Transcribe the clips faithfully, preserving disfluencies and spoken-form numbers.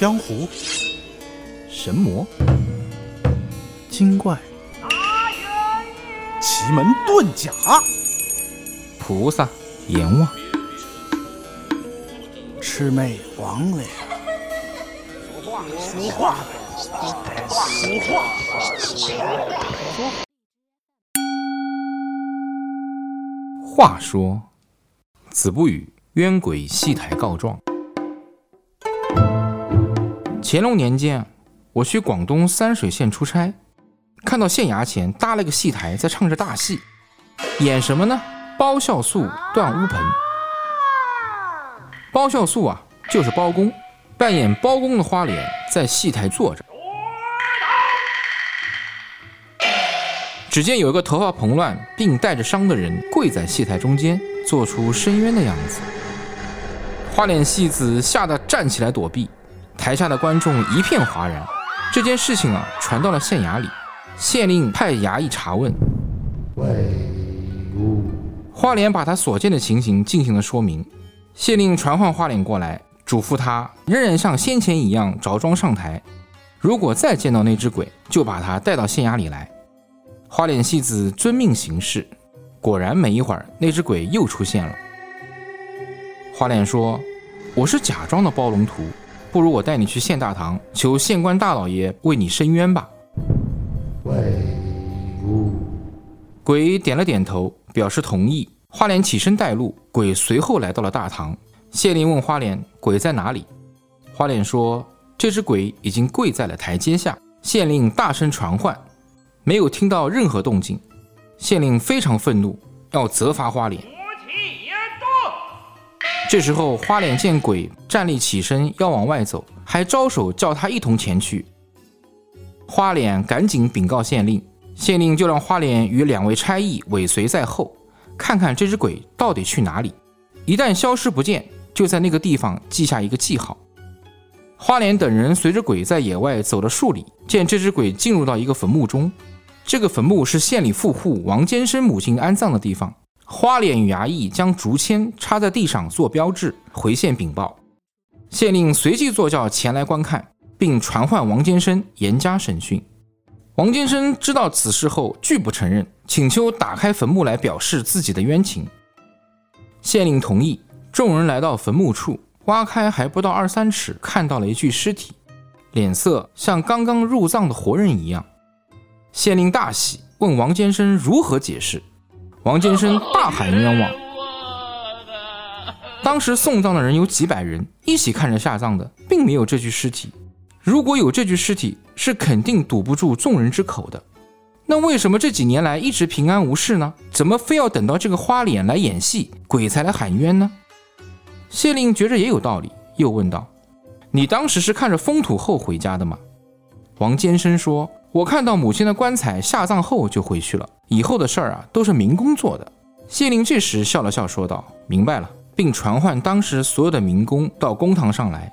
江湖、神魔、精怪、奇门遁甲、菩萨、阎王、魑魅魍魉。说话呗，说话呗，说话呗，说话呗。话说，子不语冤鬼戏台告状。乾隆年间，我去广东三水县出差，看到县衙前搭了个戏台，在唱着大戏，演什么呢？包孝肃断乌盆。包孝肃啊，就是包公，扮演包公的花脸，在戏台坐着。只见有一个头发蓬乱并带着伤的人跪在戏台中间，做出深渊的样子。花脸戏子吓得站起来躲避，台下的观众一片哗然。这件事情啊，传到了县衙里，县令派衙役查问。花脸把他所见的情形进行了说明。县令传唤花脸过来，嘱咐他仍然像先前一样着装上台，如果再见到那只鬼，就把他带到县衙里来。花脸戏子遵命行事，果然没一会儿，那只鬼又出现了。花脸说：“我是假装的包龙图，不如我带你去县大堂，求县官大老爷为你伸冤吧。”鬼点了点头，表示同意。花脸起身带路，鬼随后来到了大堂。县令问花脸：“鬼在哪里？”花脸说：“这只鬼已经跪在了台阶下。”县令大声传唤。没有听到任何动静，县令非常愤怒，要责罚花脸。这时候花脸见鬼站立起身要往外走，还招手叫他一同前去。花脸赶紧禀告县令，县令就让花脸与两位差役尾随在后，看看这只鬼到底去哪里，一旦消失不见，就在那个地方记下一个记号。花脸等人随着鬼在野外走了数里，见这只鬼进入到一个坟墓中。这个坟墓是县里富户王坚生母亲安葬的地方。花脸与衙役将竹签插在地上做标志，回县禀报。县令随即坐轿前来观看，并传唤王坚生严加审讯。王坚生知道此事后拒不承认，请求打开坟墓来表示自己的冤情。县令同意，众人来到坟墓处，挖开还不到二三尺，看到了一具尸体，脸色像刚刚入葬的活人一样。县令大喜，问王坚生如何解释。王坚生大喊冤枉。当时送葬的人有几百人，一起看着下葬的，并没有这具尸体。如果有这具尸体，是肯定堵不住众人之口的。那为什么这几年来一直平安无事呢？怎么非要等到这个花脸来演戏，鬼才来喊冤呢？县令觉着也有道理，又问道：“你当时是看着风土后回家的吗？”王坚生说：“我看到母亲的棺材下葬后就回去了，以后的事儿啊都是民工做的。”县令这时笑了笑说道：“明白了。”并传唤当时所有的民工到公堂上来。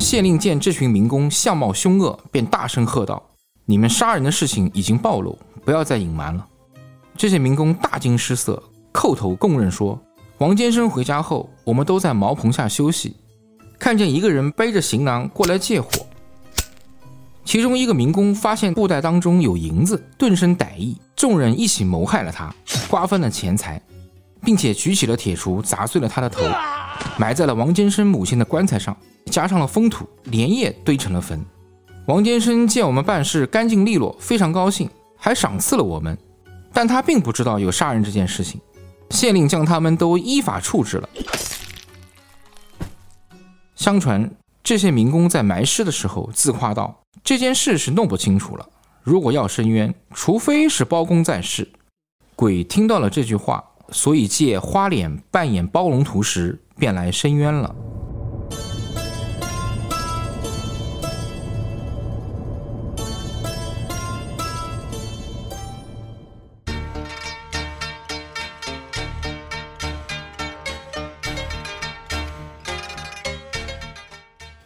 县令见这群民工相貌凶恶，便大声喝道：“你们杀人的事情已经暴露，不要再隐瞒了。”这些民工大惊失色，叩头供认说：“王坚生回家后，我们都在茅棚下休息，看见一个人背着行囊过来借火。其中一个民工发现布袋当中有银子，顿生歹意，众人一起谋害了他，瓜分了钱财，并且举起了铁锄砸碎了他的头，埋在了王坚生母亲的棺材上，加上了风土，连夜堆成了坟。王坚生见我们办事干净利落，非常高兴，还赏赐了我们，但他并不知道有杀人这件事情。”县令将他们都依法处置了。相传这些民工在埋尸的时候自夸道：“这件事是弄不清楚了，如果要伸冤，除非是包公在世。”鬼听到了这句话，所以借花脸扮演包龙图时便来伸冤了。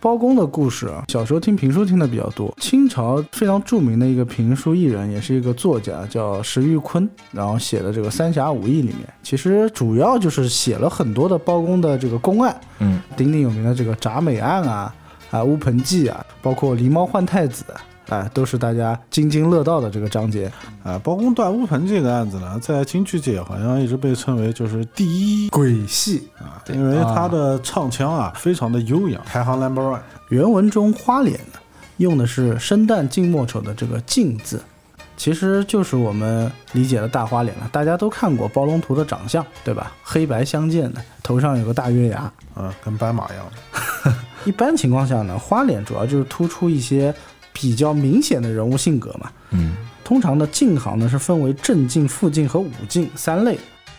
包公的故事啊，小时候听评书听的比较多。清朝非常著名的一个评书艺人，也是一个作家，叫石玉昆，然后写的这个《三侠五义》里面，其实主要就是写了很多的包公的这个公案，嗯，鼎鼎有名的这个铡美案啊，啊乌盆记啊，包括狸猫换太子啊。哎，都是大家津津乐道的这个章节啊。包公断乌盆这个案子呢，在京剧界好像一直被称为就是第一鬼戏啊，因为他的唱腔啊非常的悠扬，排行 number one。原文中花脸呢，用的是生旦净末丑的这个净字，其实就是我们理解的大花脸了。大家都看过包龙图的长相，对吧？黑白相间的，头上有个大月牙，嗯，跟斑马一样。一般情况下呢，花脸主要就是突出一些比较明显的人物性格嘛，嗯，通常的净行呢是分为正净、副净和武净三类，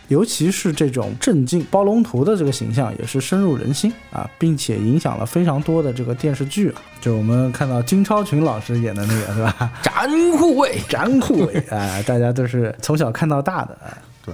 尤其是这种正净包龙图的这个形象也是深入人心啊，并且影响了非常多的这个电视剧啊，就我们看到金超群老师演的那个是吧？展护卫，展护卫啊，大家都是从小看到大的。对，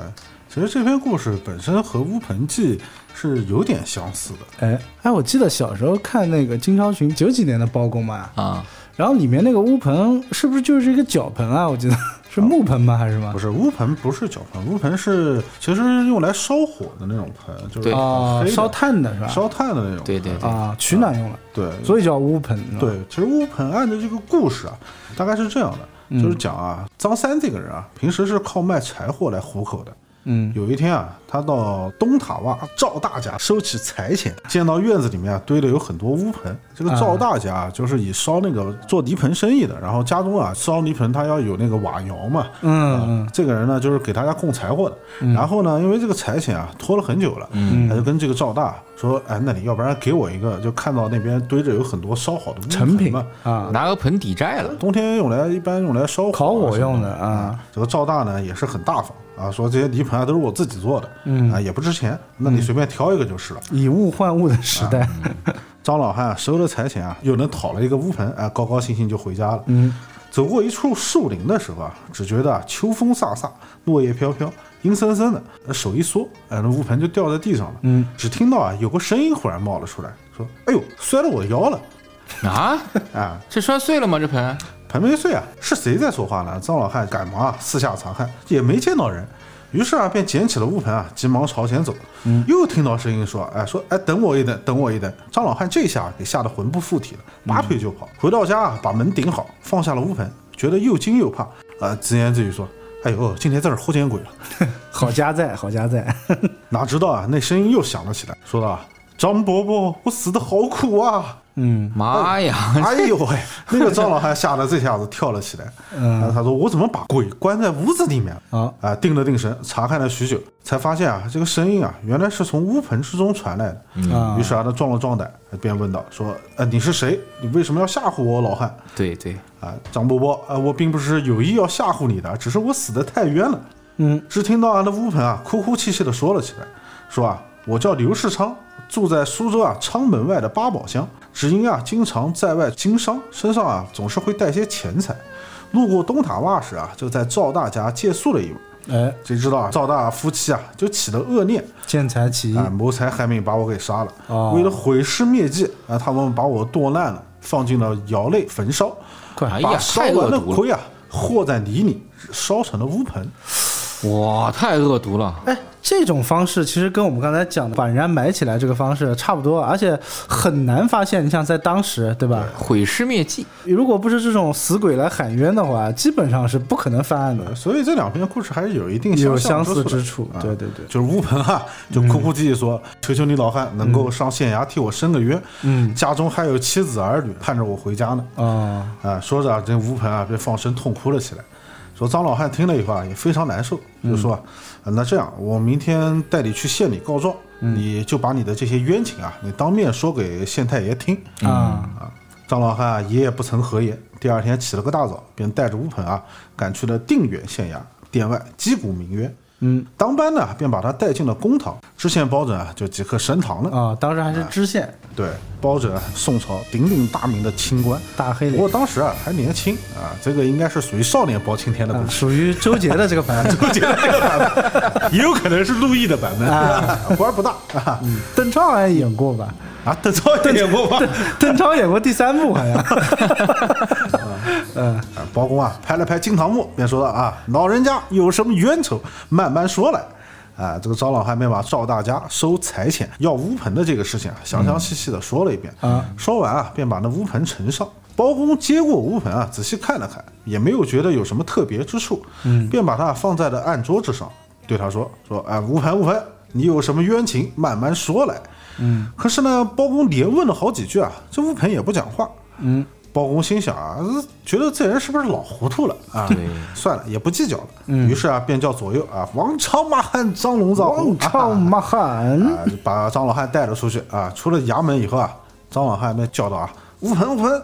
其实这篇故事本身和《乌盆记》是有点相似的。哎哎，我记得小时候看那个金超群九几年的包公嘛啊。然后里面那个乌盆是不是就是一个脚盆啊？我记得是木盆吗？还是什么？不是，乌盆不是脚盆，乌盆是其实用来烧火的那种盆，就是、哦、烧炭的是吧？烧炭的那种盆，对对对啊，取暖用了，对，所以叫乌盆。对，其实乌盆案的这个故事啊，大概是这样的，就是讲啊，张三这个人啊，平时是靠卖柴火来糊口的。嗯，有一天啊，他到东塔洼赵大家收起财钱，见到院子里面啊堆的有很多乌盆。这个赵大家就是以烧那个做泥盆生意的，然后家中啊烧泥盆，他要有那个瓦窑嘛。嗯、呃，这个人呢就是给大家供柴火的。嗯、然后呢，因为这个财钱啊拖了很久了，嗯、他就跟这个赵大说：“哎，那你要不然给我一个？就看到那边堆着有很多烧好的成品嘛，啊，拿个盆抵债了。冬天用来一般用来烧火、啊、烤火用的啊、嗯。这个赵大呢也是很大方。”啊，说这些泥盆啊都是我自己做的，嗯啊也不值钱，那你随便挑一个就是了。以物换物的时代，啊嗯、张老汉、啊、收了财钱啊，又能讨了一个乌盆，啊高高兴兴就回家了。嗯，走过一处树林的时候啊，只觉得、啊、秋风飒飒，落叶飘飘，阴森森的。手一缩，哎、啊，那乌盆就掉在地上了。嗯，只听到啊有个声音忽然冒了出来，说：“哎呦，摔了我腰了！”啊啊，这摔碎了吗？这盆？盆没碎啊，是谁在说话呢？张老汉赶忙啊四下查看，也没见到人，于是啊便捡起了乌盆啊，急忙朝前走。嗯，又听到声音说：“哎，说哎，等我一等，等我一等。”张老汉这下给吓得魂不附体了，拔腿就跑。回到家啊，把门顶好，放下了乌盆，觉得又惊又怕，呃，自言自语说：“哎呦，今天在这后见鬼了，好家在，好家在。”哪知道啊，那声音又响了起来，说道：“张伯伯，我死得好苦啊！”嗯，妈呀！哎呦喂、哎，那个张老汉吓得这下子跳了起来。嗯，他说：“我怎么把鬼关在屋子里面啊？”啊，定了定神，查看了许久，才发现啊，这个声音啊，原来是从乌盆之中传来的。嗯，于是啊，他壮了壮胆，便问道：“说，呃，你是谁？你为什么要吓唬我，老汉？”对对，啊，张伯伯，啊，我并不是有意要吓唬你的，只是我死得太冤了。嗯，只听到啊，那乌盆啊，哭哭泣泣的说了起来，说啊，我叫刘世昌。住在苏州啊阊门外的八宝乡，只因啊经常在外经商，身上啊总是会带些钱财。路过东塔洼时啊，就在赵大家借宿了一晚。哎，谁知道啊赵大夫妻啊就起了恶念，见财起意啊，谋财害命，把我给杀了。哦、为了毁尸灭迹啊，他们把我剁烂了，放进了窑内焚烧，哎、把烧完的灰啊和在泥里，烧成了乌盆。哇，太恶毒了！哎，这种方式其实跟我们刚才讲的把人家埋起来这个方式差不多，而且很难发现。你像在当时，对吧？毁尸灭迹，如果不是这种死鬼来喊冤的话，基本上是不可能犯案的。所以这两篇故事还是有一定有相似之处。啊、对对对，就是乌盆啊，就哭哭啼啼说：“嗯、求求你老汉能够上县衙替我伸个冤。”嗯，家中还有妻子儿女盼着我回家呢。啊、嗯、啊，说着、啊、这乌盆啊，便放声痛哭了起来。说张老汉听了以后啊，也非常难受，就说、嗯：“那这样，我明天带你去县里告状，嗯、你就把你的这些冤情啊，你当面说给县太爷听。嗯”啊，张老汉、啊、一夜不曾合眼，第二天起了个大早，便带着乌盆啊，赶去了定远县衙殿外击鼓鸣冤。嗯，当班呢便把他带进了公堂，知县包拯啊就即刻升堂了啊、哦。当时还是知县、啊，对，包拯宋朝鼎鼎大名的清官，大黑脸。不过当时啊还年轻啊，这个应该是属于少年包青天的版本、啊，属于周杰的这个版本，周杰的这个版本，也有可能是陆毅的版本，啊、官不大啊。嗯、邓超好像演过吧。嗯啊，邓超演过吗？邓超演过第三幕好像。嗯，包公啊拍了拍惊堂木，便说了啊，老人家有什么冤仇，慢慢说来。啊，这个糟老汉便把赵大家收财钱要乌盆的这个事情啊，详详细细的说了一遍。嗯、说完啊，便把那乌盆呈上。包公接过乌盆啊，仔细看了看，也没有觉得有什么特别之处，嗯，便把它放在了案桌之上，对他说说啊，乌盆乌盆，你有什么冤情，慢慢说来。嗯，可是呢，包公连问了好几句啊，这乌盆也不讲话。嗯，包公心想啊，觉得这人是不是老糊涂了啊？对，算了，也不计较了。嗯、于是啊，便叫左右啊，王朝马汉、张龙、张虎、王朝马汉、啊啊，把张老汉带了出去啊。出了衙门以后啊，张老汉被叫到啊，乌盆乌盆。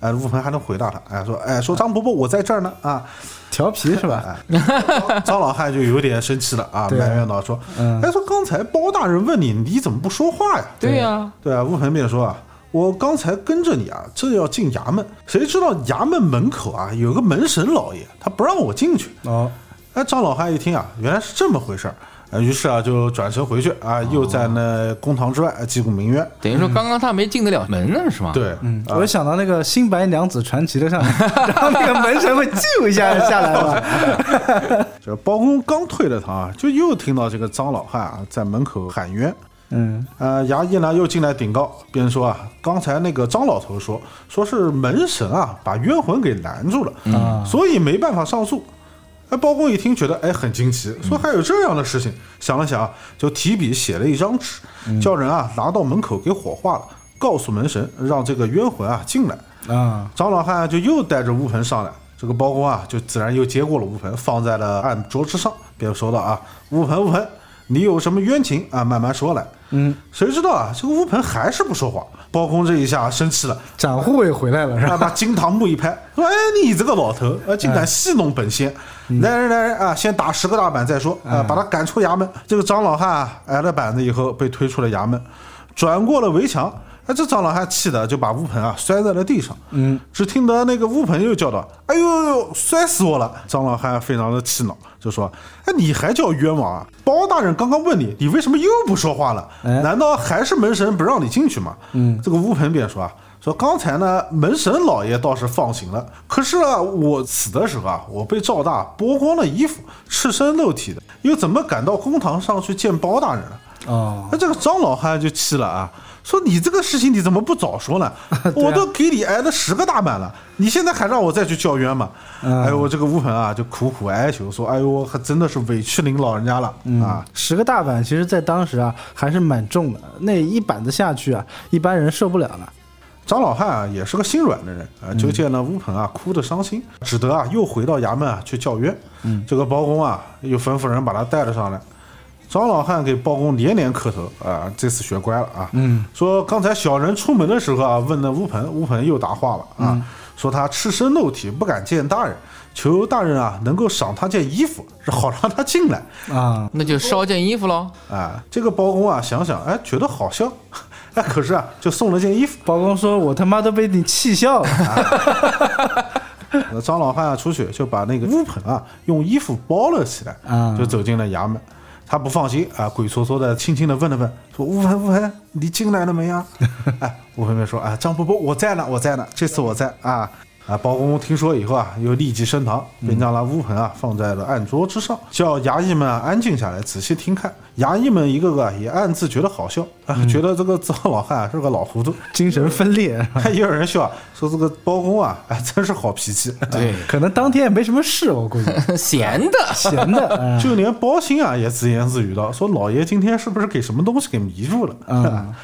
哎，吴鹏还能回答他，哎说，哎说张伯伯，我在这儿呢啊，调皮是吧？哎、张老汉就有点生气了啊，埋怨道说，嗯、哎说刚才包大人问你，你怎么不说话呀？对呀、啊，对啊，吴鹏便说啊，我刚才跟着你啊，正要进衙门，谁知道衙门门口啊有个门神老爷，他不让我进去。哦，哎，张老汉一听啊，原来是这么回事儿。于是啊，就转身回去啊，又在那公堂之外击鼓鸣冤。等于说，刚刚他没进得了门呢，是吗？对，嗯，我想到那个《新白娘子传奇》的上面，然后那个门神会救一下下来了。这包公刚退了堂啊，就又听到这个张老汉啊在门口喊冤。嗯，呃，衙役呢又进来顶告，便说啊，刚才那个张老头说，说是门神啊把冤魂给拦住了，嗯、所以没办法上诉。哎，包公一听觉得哎很惊奇，说还有这样的事情，嗯、想了想就提笔写了一张纸，嗯、叫人啊拿到门口给火化了，告诉门神让这个冤魂啊进来啊。张老汉就又带着乌盆上来，这个包公啊就自然又接过了乌盆，放在了案桌之上，便说到啊，乌盆乌盆，你有什么冤情啊，慢慢说来。嗯，谁知道啊，这个乌盆还是不说话。包公这一下生气了，展护卫回来了是吧？把惊堂木一拍，说：“哎，你这个老头，啊，竟敢戏弄本仙！来人来人啊，先打十个大板再说啊，把他赶出衙门。”这个张老汉啊，挨了板子以后被推出了衙门，转过了围墙。哎，这张老汉气的就把乌盆啊摔在了地上。嗯，只听得那个乌盆又叫道：“哎呦呦，摔死我了！”张老汉非常的气恼，就说：“哎，你还叫冤枉啊？包大人刚刚问你，你为什么又不说话了？难道还是门神不让你进去吗？”嗯，这个乌盆便说啊：“说刚才呢，门神老爷倒是放行了，可是啊，我死的时候啊，我被赵大剥光了衣服，赤身露体的，又怎么敢到公堂上去见包大人了？”哦，那这个张老汉就气了啊。说你这个事情你怎么不早说呢？啊、我都给你挨了十个大板了，你现在还让我再去叫冤吗？嗯、哎呦，我这个乌盆啊就苦苦哀求说，哎呦，我还真的是委屈您老人家了、嗯、啊！十个大板其实在当时啊还是蛮重的，那一板子下去啊，一般人受不了了。张老汉啊也是个心软的人啊，就见了乌盆啊哭得伤心，只得啊又回到衙门啊去叫冤。嗯、这个包公啊又吩咐人把他带了上来。张老汉给包公连连磕头啊、呃，这次学乖了啊。嗯，说刚才小人出门的时候啊，问了乌盆，乌盆又答话了啊，嗯、说他赤身露体不敢见大人，求大人啊能够赏他件衣服，好让他进来啊。那就烧件衣服喽啊。这个包公啊想想哎，觉得好笑，哎可是啊就送了件衣服。包公说我他妈都被你气笑了。啊张老汉啊出去就把那个乌盆啊用衣服包了起来，嗯、就走进了衙门。他不放心啊，鬼搓搓的，轻轻的问了问，说：“乌盆乌盆，你进来了没呀？”哎，乌盆便说：“啊，张伯伯，我在呢，我在呢，这次我在啊啊！”包公听说以后啊，又立即升堂，便将那乌盆啊放在了案桌之上，叫衙役们、啊、安静下来，仔细听看。衙役们一个个也暗自觉得好笑啊，嗯、觉得这个张老汉、啊、是个老糊涂，精神分裂。还也有人笑、啊、说这个包公啊，哎，真是好脾气。对，可能当天也没什么事，我估计闲的闲的。嗯、就连包青啊也自言自语道：“说老爷今天是不是给什么东西给迷住了？”嗯、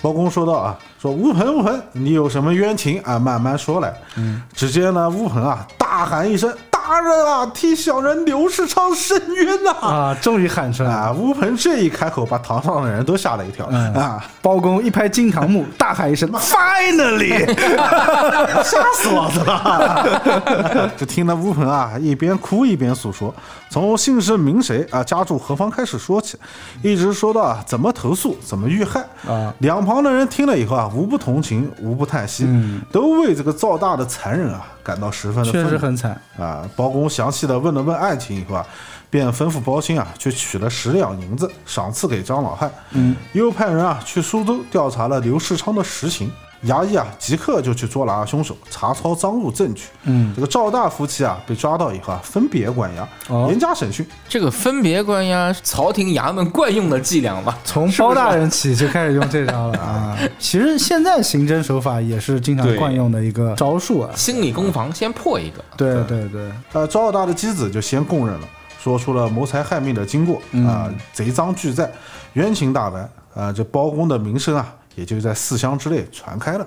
包公说道：“啊，说乌盆乌盆，你有什么冤情啊？慢慢说来。”嗯，只见呢乌盆啊大喊一声。大人啊，替小人刘世昌伸冤呐！啊，终于喊出来啊！乌盆这一开口，把堂上的人都吓了一跳、嗯、啊！包公一拍惊堂木，大喊一声 "Finally!" 吓死老子了！就听那乌盆啊，一边哭一边诉说，从姓氏名谁啊，家住何方开始说起，一直说到啊怎么投诉，怎么遇害啊。两旁的人听了以后啊，无不同情，无不叹息，嗯、都为这个赵大的残忍啊感到十分的愤怒，确实很惨啊！包公详细的问了问案情以后啊，便吩咐包青啊去取了十两银子赏赐给张老汉。嗯，又派人啊去苏州调查了刘世昌的实情。衙役啊即刻就去捉拿凶手，查抄赃物证据。嗯，这个赵大夫妻啊被抓到以后啊分别关押，严加审讯。这个分别关押朝廷衙门惯用的伎俩吧，从包大人起就开始用这招了啊。其实现在刑侦手法也是经常惯用的一个招数啊，心理攻防先破一个。对对对，呃，赵老大的妻子就先供认了，说出了谋财害命的经过啊、呃，贼赃俱在，冤情大白啊、呃，这包公的名声啊。也就在四乡之内传开了。